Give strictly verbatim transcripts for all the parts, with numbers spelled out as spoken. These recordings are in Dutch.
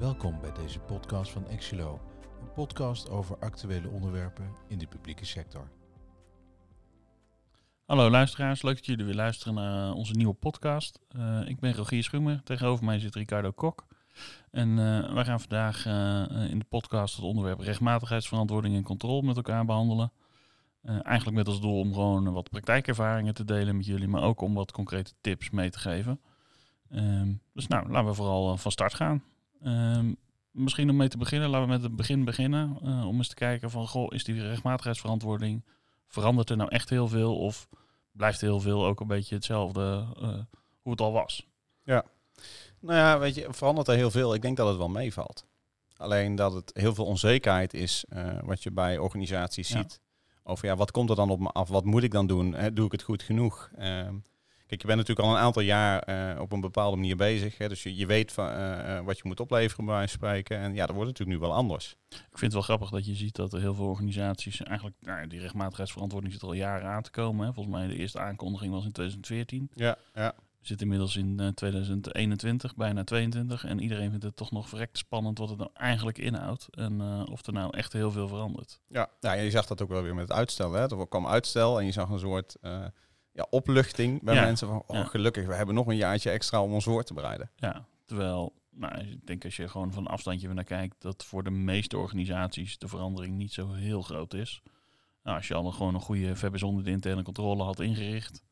Welkom bij deze podcast van Exilo, een podcast over actuele onderwerpen in de publieke sector. Hallo luisteraars, leuk dat jullie weer luisteren naar onze nieuwe podcast. Uh, ik ben Rogier Schumer, tegenover mij zit Ricardo Kok. En uh, wij gaan vandaag uh, in de podcast het onderwerp rechtmatigheidsverantwoording en controle met elkaar behandelen. Uh, eigenlijk met als doel om gewoon wat praktijkervaringen te delen met jullie, maar ook om wat concrete tips mee te geven. Um, dus nou, laten we vooral uh, van start gaan. Um, misschien om mee te beginnen, laten we met het begin beginnen. Uh, om eens te kijken van, goh, is die rechtmatigheidsverantwoording, verandert er nou echt heel veel of blijft heel veel ook een beetje hetzelfde uh, hoe het al was? Ja, nou ja, weet je, verandert er heel veel? Ik denk dat het wel meevalt. Alleen dat het heel veel onzekerheid is uh, wat je bij organisaties ja. ziet. Over ja, wat komt er dan op me af? Wat moet ik dan doen? Hè? Doe ik het goed genoeg? Um, Kijk, je bent natuurlijk al een aantal jaar uh, op een bepaalde manier bezig. Hè? Dus je, je weet van, uh, wat je moet opleveren bij wijze van spreken. En ja, dat wordt natuurlijk nu wel anders. Ik vind het wel grappig dat je ziet dat er heel veel organisaties... eigenlijk nou, die rechtmatigheidsverantwoording zit al jaren aan te komen. Hè? Volgens mij de eerste aankondiging was in twintig veertien. Ja, ja. We zitten inmiddels in uh, twintig eenentwintig, bijna tweeëntwintig. En iedereen vindt het toch nog verrekt spannend wat het nou eigenlijk inhoudt. En uh, of er nou echt heel veel verandert. Ja, nou, je zag dat ook wel weer met het uitstellen. Hè? Er kwam uitstel en je zag een soort... Uh, Ja, opluchting bij ja. mensen van, oh, ja. gelukkig, we hebben nog een jaartje extra om ons voor te bereiden. Ja, terwijl, nou, ik denk als je gewoon van een afstandje weer naar kijkt, dat voor de meeste organisaties de verandering niet zo heel groot is. Nou, als je al gewoon een goede verbezonderde interne controle had ingericht,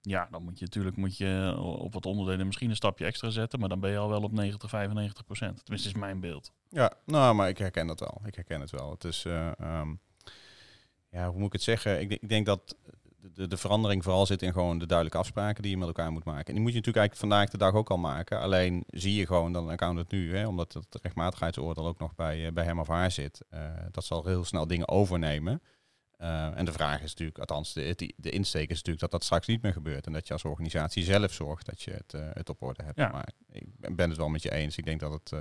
ja, dan moet je natuurlijk moet je op wat onderdelen misschien een stapje extra zetten, maar dan ben je al wel op negentig, vijfennegentig procent. Tenminste, is mijn beeld. Ja, nou, maar ik herken dat wel. Ik herken het wel. Het is, uh, um, ja, hoe moet ik het zeggen? Ik, d- ik denk dat... De, de verandering vooral zit in gewoon de duidelijke afspraken die je met elkaar moet maken. En die moet je natuurlijk eigenlijk vandaag de dag ook al maken. Alleen zie je gewoon dat een accountant nu, hè, omdat het rechtmatigheidsoordeel ook nog bij, uh, bij hem of haar zit, uh, dat zal heel snel dingen overnemen. Uh, en de vraag is natuurlijk, althans de, de, de insteek is natuurlijk dat dat straks niet meer gebeurt. En dat je als organisatie zelf zorgt dat je het, uh, het op orde hebt. Ja. Maar ik ben het wel met je eens. Ik denk dat, het, uh,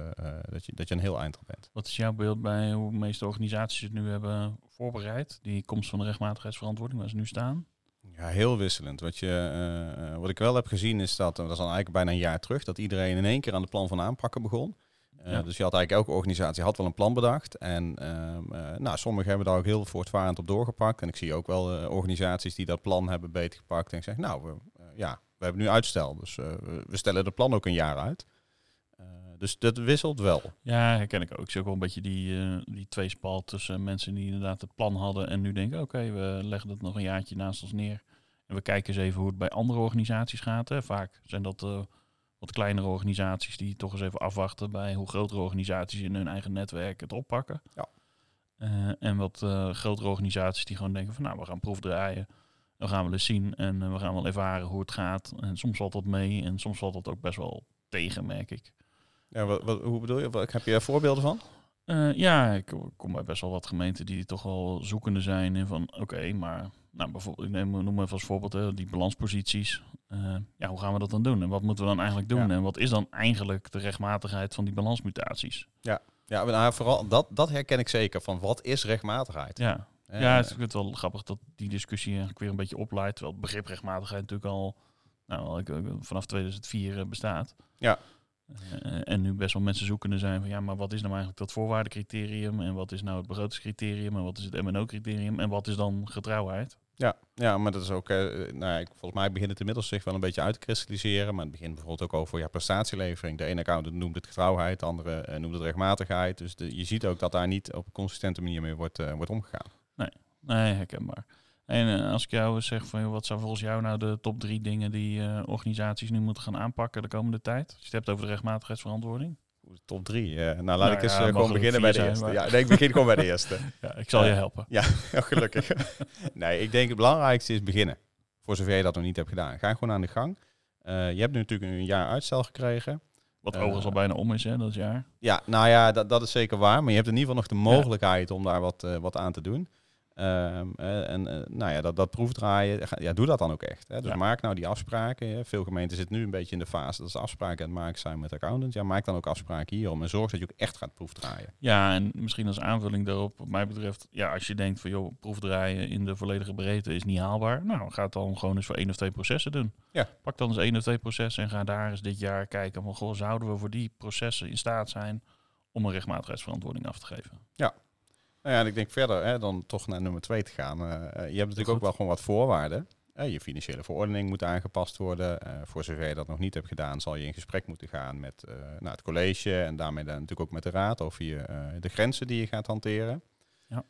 dat, je, dat je een heel eind op bent. Wat is jouw beeld bij hoe de meeste organisaties het nu hebben voorbereid? Die komst van de rechtmatigheidsverantwoording, waar ze nu staan? Ja, heel wisselend. Wat, je, uh, wat ik wel heb gezien is dat, uh, dat is dan eigenlijk bijna een jaar terug, dat iedereen in één keer aan het plan van aanpakken begon. Uh, ja. Dus je had eigenlijk elke organisatie had wel een plan bedacht. En uh, uh, nou, sommigen hebben daar ook heel voortvarend op doorgepakt. En ik zie ook wel uh, organisaties die dat plan hebben beter gepakt. En zeggen, nou, we, uh, ja, we hebben nu uitstel. Dus uh, we stellen het plan ook een jaar uit. Uh, dus dat wisselt wel. Ja, herken ik ook. Ik zie ook wel een beetje die, uh, die tweespalt tussen mensen die inderdaad het plan hadden. En nu denken, oké, okay, we leggen dat nog een jaartje naast ons neer. En we kijken eens even hoe het bij andere organisaties gaat. Hè. Vaak zijn dat... Uh, Wat kleinere organisaties die toch eens even afwachten bij hoe grotere organisaties in hun eigen netwerk het oppakken. Ja. Uh, en wat uh, grotere organisaties die gewoon denken van nou, we gaan proefdraaien. Dan gaan we eens zien en uh, we gaan wel ervaren hoe het gaat. En soms valt dat mee en soms valt dat ook best wel tegen, merk ik. Ja, wat, wat, hoe bedoel je? Heb je daar voorbeelden van? Uh, ja, ik kom bij best wel wat gemeenten die toch wel zoekende zijn in van oké, okay, maar... Nou, bijvoorbeeld, ik neem, noem even als voorbeeld hè, die balansposities. Uh, ja, hoe gaan we dat dan doen? En wat moeten we dan eigenlijk doen? Ja. En wat is dan eigenlijk de rechtmatigheid van die balansmutaties? Ja, ja nou, vooral dat, dat herken ik zeker. Van wat is rechtmatigheid? Ja, uh, ja het is wel grappig dat die discussie eigenlijk weer een beetje opleidt. Terwijl het begrip rechtmatigheid natuurlijk al nou, vanaf tweeduizend vier bestaat. Ja. Uh, en nu best wel mensen zoekende zijn van ja, maar wat is nou eigenlijk dat voorwaardencriterium en wat is nou het begrotingscriterium en wat is het M en O-criterium en wat is dan getrouwheid? Ja, ja maar dat is ook, uh, nou, ik, volgens mij begint het inmiddels zich wel een beetje uit te kristalliseren, maar het begint bijvoorbeeld ook over ja, prestatielevering. De ene accountant noemt het getrouwheid, de andere uh, noemt het rechtmatigheid. Dus de, je ziet ook dat daar niet op een consistente manier mee wordt, uh, wordt omgegaan. Nee, nee, herkenbaar. En uh, als ik jou zeg van wat zijn volgens jou nou de top drie dingen die uh, organisaties nu moeten gaan aanpakken de komende tijd? Als je het hebt over de rechtmatigheidsverantwoording. Top drie. Uh, nou, laat nou, ik eens ja, uh, gewoon beginnen bij de zijn, eerste. Maar... Ja, nee, ik begin gewoon bij de eerste. Ja, ik zal uh, je helpen. Ja, ja gelukkig. Nee, ik denk het belangrijkste is beginnen. Voor zover je dat nog niet hebt gedaan. Ga gewoon aan de gang. Uh, je hebt nu natuurlijk een jaar uitstel gekregen. Wat uh, overigens al bijna om is, hè, dat jaar. Ja, nou ja, dat, dat is zeker waar. Maar je hebt in ieder geval nog de mogelijkheid ja. om daar wat, uh, wat aan te doen. Um, uh, en uh, nou ja, dat, dat proefdraaien, ja, doe dat dan ook echt. Hè? Dus ja. maak nou die afspraken. Hè? Veel gemeenten zitten nu een beetje in de fase dat ze afspraken aan het maken zijn met accountants. Ja, maak dan ook afspraken hierom en zorg dat je ook echt gaat proefdraaien. Ja, en misschien als aanvulling daarop, wat mij betreft, ja, als je denkt van joh, proefdraaien in de volledige breedte is niet haalbaar. Nou, ga het dan gewoon eens voor één of twee processen doen. Ja. Pak dan eens één of twee processen en ga daar eens dit jaar kijken van goh, zouden we voor die processen in staat zijn om een rechtmatigheidsverantwoording af te geven. Ja. Nou ja, en ik denk verder hè, dan toch naar nummer twee te gaan. Uh, je hebt natuurlijk Goed. ook wel gewoon wat voorwaarden. Uh, je financiële verordening moet aangepast worden. Uh, voor zover je dat nog niet hebt gedaan, zal je in gesprek moeten gaan met uh, nou, het college en daarmee dan natuurlijk ook met de raad over je, uh, de grenzen die je gaat hanteren. Ja.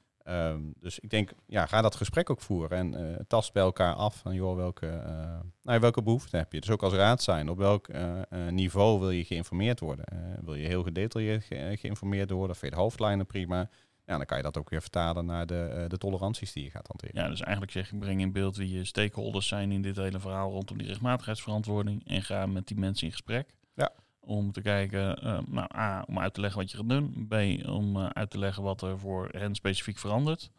Um, dus ik denk, ja, ga dat gesprek ook voeren en uh, tast bij elkaar af van joh, welke, uh, nou, welke behoefte heb je. Dus ook als raad zijn, op welk uh, niveau wil je geïnformeerd worden? Uh, wil je heel gedetailleerd ge- geïnformeerd worden? Of vind je de hoofdlijnen prima? Ja, dan kan je dat ook weer vertalen naar de, de toleranties die je gaat hanteren. Ja, dus eigenlijk zeg ik, breng in beeld wie je stakeholders zijn in dit hele verhaal rondom die rechtmatigheidsverantwoording. En ga met die mensen in gesprek. Ja. Om te kijken, uh, nou A, om uit te leggen wat je gaat doen. B, om uh, uit te leggen wat er voor hen specifiek verandert.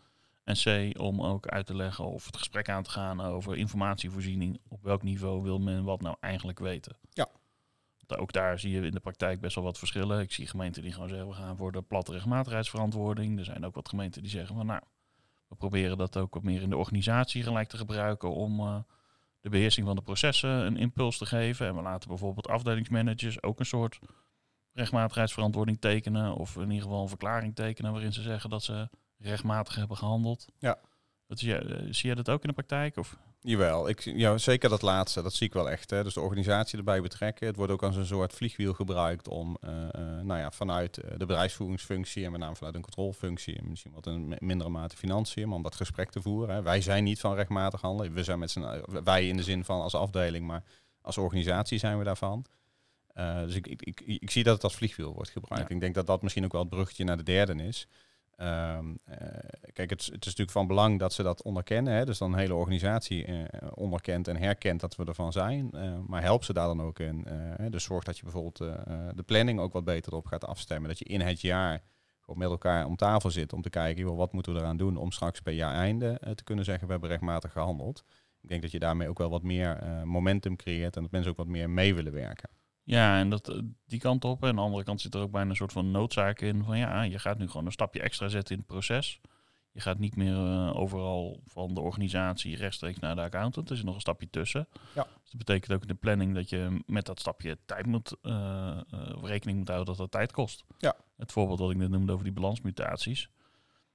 En C, om ook uit te leggen of het gesprek aan te gaan over informatievoorziening. Op welk niveau wil men wat nou eigenlijk weten? Ja. Ook daar zie je in de praktijk best wel wat verschillen. Ik zie gemeenten die gewoon zeggen, we gaan voor de platte rechtmatigheidsverantwoording. Er zijn ook wat gemeenten die zeggen van nou, we proberen dat ook wat meer in de organisatie gelijk te gebruiken om uh, de beheersing van de processen een impuls te geven. En we laten bijvoorbeeld afdelingsmanagers ook een soort rechtmatigheidsverantwoording tekenen. Of in ieder geval een verklaring tekenen waarin ze zeggen dat ze rechtmatig hebben gehandeld. Ja. Dat is, ja, zie jij dat ook in de praktijk? Of? Jawel, ik, ja, zeker dat laatste, dat zie ik wel echt. Hè. Dus de organisatie erbij betrekken. Het wordt ook als een soort vliegwiel gebruikt om uh, uh, nou ja, vanuit de bedrijfsvoeringsfunctie en met name vanuit een controlefunctie en misschien wat in mindere mate financiën, maar om dat gesprek te voeren. Hè. Wij zijn niet van rechtmatig handelen. We zijn met z'n, wij in de zin van als afdeling, maar als organisatie zijn we daarvan. Uh, dus ik, ik, ik, ik zie dat het als vliegwiel wordt gebruikt. Ja. Ik denk dat dat misschien ook wel het bruggetje naar de derde is. Um, uh, kijk, het, het is natuurlijk van belang dat ze dat onderkennen. Hè? Dus dan een hele organisatie uh, onderkent en herkent dat we ervan zijn. Uh, maar help ze daar dan ook in. Uh, dus zorg dat je bijvoorbeeld uh, de planning ook wat beter op gaat afstemmen. Dat je in het jaar gewoon met elkaar om tafel zit om te kijken, joh, wat moeten we eraan doen om straks bij jaar einde uh, te kunnen zeggen, we hebben rechtmatig gehandeld. Ik denk dat je daarmee ook wel wat meer uh, momentum creëert en dat mensen ook wat meer mee willen werken. Ja, en dat, die kant op. En aan de andere kant zit er ook bijna een soort van noodzaak in. Van ja, je gaat nu gewoon een stapje extra zetten in het proces. Je gaat niet meer uh, overal van de organisatie rechtstreeks naar de accountant. Er zit nog een stapje tussen. Ja. Dus dat betekent ook in de planning dat je met dat stapje tijd moet uh, uh, rekening moet houden dat dat tijd kost. Ja. Het voorbeeld dat ik net noemde over die balansmutaties.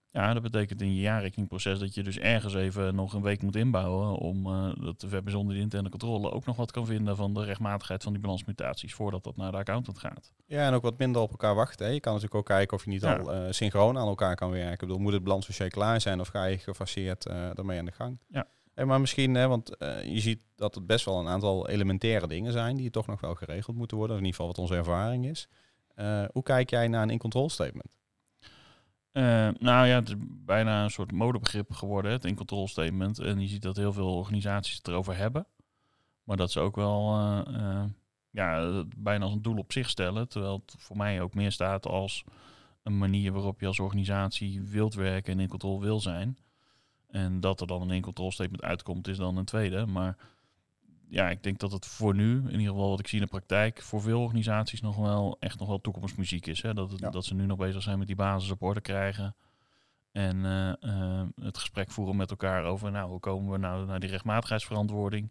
Ja, dat betekent in je jaarrekeningproces dat je dus ergens even nog een week moet inbouwen om uh, dat de web zonder de interne controle ook nog wat kan vinden van de rechtmatigheid van die balansmutaties voordat dat naar de accountant gaat. Ja, en ook wat minder op elkaar wachten. Hè. Je kan natuurlijk ook kijken of je niet ja. al uh, synchroon aan elkaar kan werken. Ik bedoel, moet het balansdossier klaar zijn of ga je gefaseerd uh, daarmee aan de gang? Ja. Hey, maar misschien, hè, want uh, je ziet dat het best wel een aantal elementaire dingen zijn die toch nog wel geregeld moeten worden. Of in ieder geval wat onze ervaring is. Uh, hoe kijk jij naar een in-control statement? Uh, nou ja, het is bijna een soort modebegrip geworden, het in-control statement. En je ziet dat heel veel organisaties het erover hebben. Maar dat ze ook wel uh, uh, ja, het bijna als een doel op zich stellen. Terwijl het voor mij ook meer staat als een manier waarop je als organisatie wilt werken en in control wil zijn. En dat er dan een in-control statement uitkomt is dan een tweede. Maar ja, ik denk dat het voor nu, in ieder geval wat ik zie in de praktijk, voor veel organisaties nog wel echt nog wel toekomstmuziek is. Hè? Dat, het, ja. dat ze nu nog bezig zijn met die basis op orde krijgen. En uh, uh, het gesprek voeren met elkaar over, nou, hoe komen we nou naar die rechtmatigheidsverantwoording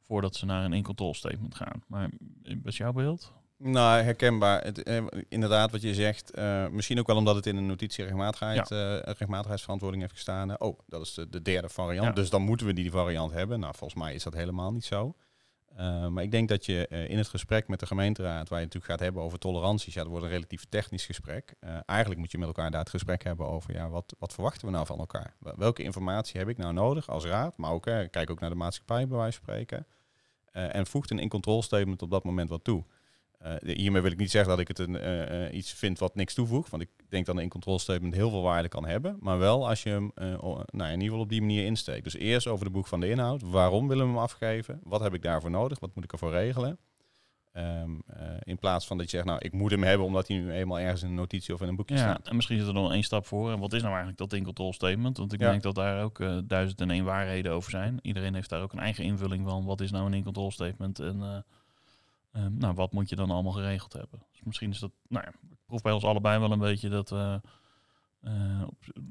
voordat ze naar een in-control statement gaan. Maar wat is jouw beeld? Nou, herkenbaar. Het, eh, inderdaad, wat je zegt. Uh, misschien ook wel omdat het in een notitie rechtmatigheid, ja. uh, rechtmatigheidsverantwoording heeft gestaan. Uh, oh, dat is de, de derde variant. Ja. Dus dan moeten we die variant hebben. Nou, volgens mij is dat helemaal niet zo. Uh, maar ik denk dat je uh, in het gesprek met de gemeenteraad, waar je natuurlijk gaat hebben over toleranties, ja, dat wordt een relatief technisch gesprek. Uh, eigenlijk moet je met elkaar daar het gesprek hebben over, ja, wat, wat verwachten we nou van elkaar? Welke informatie heb ik nou nodig als raad? Maar ook, hè, kijk ook naar de maatschappij bij wijze van spreken. Uh, en voegt een in-control statement op dat moment wat toe. Uh, hiermee wil ik niet zeggen dat ik het een, uh, iets vind wat niks toevoegt. Want ik denk dat een in-control statement heel veel waarde kan hebben. Maar wel als je hem uh, nou, in ieder geval op die manier insteekt. Dus eerst over de boeg van de inhoud. Waarom willen we hem afgeven? Wat heb ik daarvoor nodig? Wat moet ik ervoor regelen? Um, uh, in plaats van dat je zegt, nou, ik moet hem hebben omdat hij nu eenmaal ergens in een notitie of in een boekje ja, staat. En misschien zit er nog één stap voor. En wat is nou eigenlijk dat in control statement? Want ik ja. denk dat daar ook uh, duizend en één waarheden over zijn. Iedereen heeft daar ook een eigen invulling van. Wat is nou een in control statement? En uh, um, nou, wat moet je dan allemaal geregeld hebben? Dus misschien is dat, nou ja, ik proef bij ons allebei wel een beetje dat we uh, uh,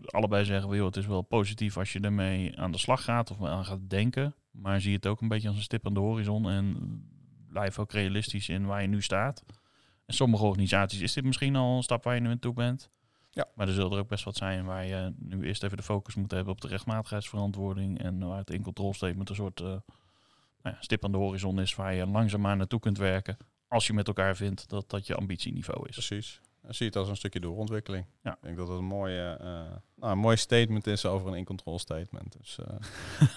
allebei zeggen, joh, het is wel positief als je ermee aan de slag gaat of aan gaat denken. Maar zie het ook een beetje als een stip aan de horizon en blijf ook realistisch in waar je nu staat. En sommige organisaties is dit misschien al een stap waar je nu in toe bent. Ja. Maar er zullen er ook best wat zijn waar je nu eerst even de focus moet hebben op de rechtmatigheidsverantwoording. En waar het in control statement een soort uh, nou ja, stip aan de horizon is waar je langzaamaan naartoe kunt werken. Als je met elkaar vindt dat dat je ambitieniveau is. Precies. Dan zie je het als een stukje doorontwikkeling. Ja. Ik denk dat dat een, mooie, uh, nou, een mooi statement is over een in control statement. Dus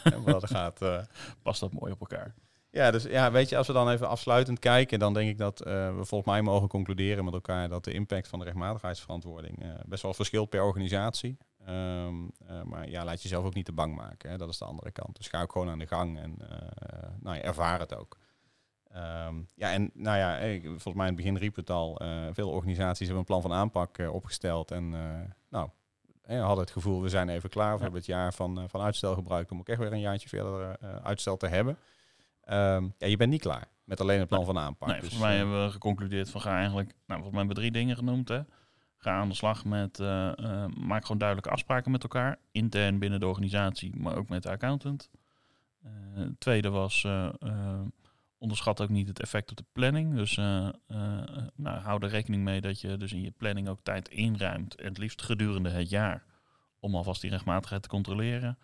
uh, en dat gaat, uh... past dat mooi op elkaar. Ja, dus ja, weet je, als we dan even afsluitend kijken, dan denk ik dat uh, we volgens mij mogen concluderen met elkaar dat de impact van de rechtmatigheidsverantwoording uh, best wel verschilt per organisatie. Um, uh, maar ja, laat jezelf ook niet te bang maken. Hè? Dat is de andere kant. Dus ga ook gewoon aan de gang en uh, nou, ja, ervaar het ook. Um, ja, en nou ja, ik, volgens mij in het begin riep het al, uh, veel organisaties hebben een plan van aanpak uh, opgesteld en uh, nou, we hadden het gevoel, we zijn even klaar. We ja. hebben het jaar van, uh, van uitstel gebruikt om ook echt weer een jaartje verder uh, uitstel te hebben. Um, ja, je bent niet klaar met alleen het plan nee, van aanpak. Nee, dus volgens mij uh, hebben we geconcludeerd van ga eigenlijk, nou, volgens mij hebben we drie dingen genoemd. Hè. Ga aan de slag met, uh, uh, maak gewoon duidelijke afspraken met elkaar. Intern binnen de organisatie, maar ook met de accountant. Uh, het tweede was, uh, uh, onderschat ook niet het effect op de planning. Dus uh, uh, nou, hou er rekening mee dat je dus in je planning ook tijd inruimt. En het liefst gedurende het jaar. Om alvast die rechtmatigheid te controleren.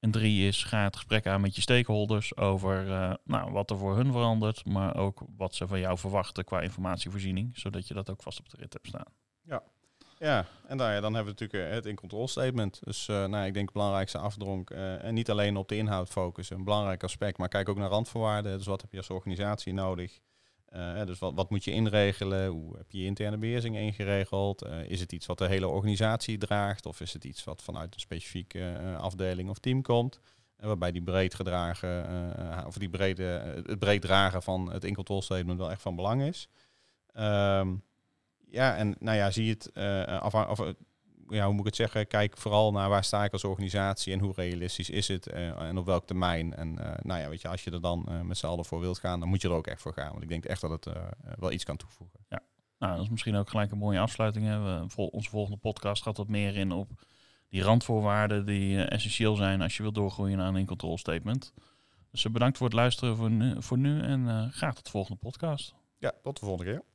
En drie is, ga het gesprek aan met je stakeholders over uh, nou, wat er voor hun verandert, maar ook wat ze van jou verwachten qua informatievoorziening, zodat je dat ook vast op de rit hebt staan. Ja, ja. En daar, ja, dan hebben we natuurlijk het in control statement. Dus uh, nou, ik denk het belangrijkste afdronk, uh, en niet alleen op de inhoud focussen, een belangrijk aspect, maar kijk ook naar randvoorwaarden. Dus wat heb je als organisatie nodig? Uh, dus wat, wat moet je inregelen? Hoe heb je je interne beheersing ingeregeld? Uh, is het iets wat de hele organisatie draagt? Of is het iets wat vanuit een specifieke uh, afdeling of team komt? Uh, waarbij die breed gedragen, uh, of die brede, uh, het breed dragen van het in-control statement wel echt van belang is. Um, ja, en nou ja, zie het. Uh, af, af, ja, hoe moet ik het zeggen? Kijk vooral naar waar sta ik als organisatie en hoe realistisch is het uh, en op welk termijn. En uh, nou ja, weet je, als je er dan uh, met z'n allen voor wilt gaan, dan moet je er ook echt voor gaan. Want ik denk echt dat het uh, wel iets kan toevoegen. Ja, nou, dat is misschien ook gelijk een mooie afsluiting. Hè. We, vol, onze volgende podcast gaat wat meer in op die randvoorwaarden die uh, essentieel zijn als je wilt doorgroeien aan een control statement. Dus uh, bedankt voor het luisteren voor nu, voor nu en uh, graag tot de volgende podcast. Ja, tot de volgende keer.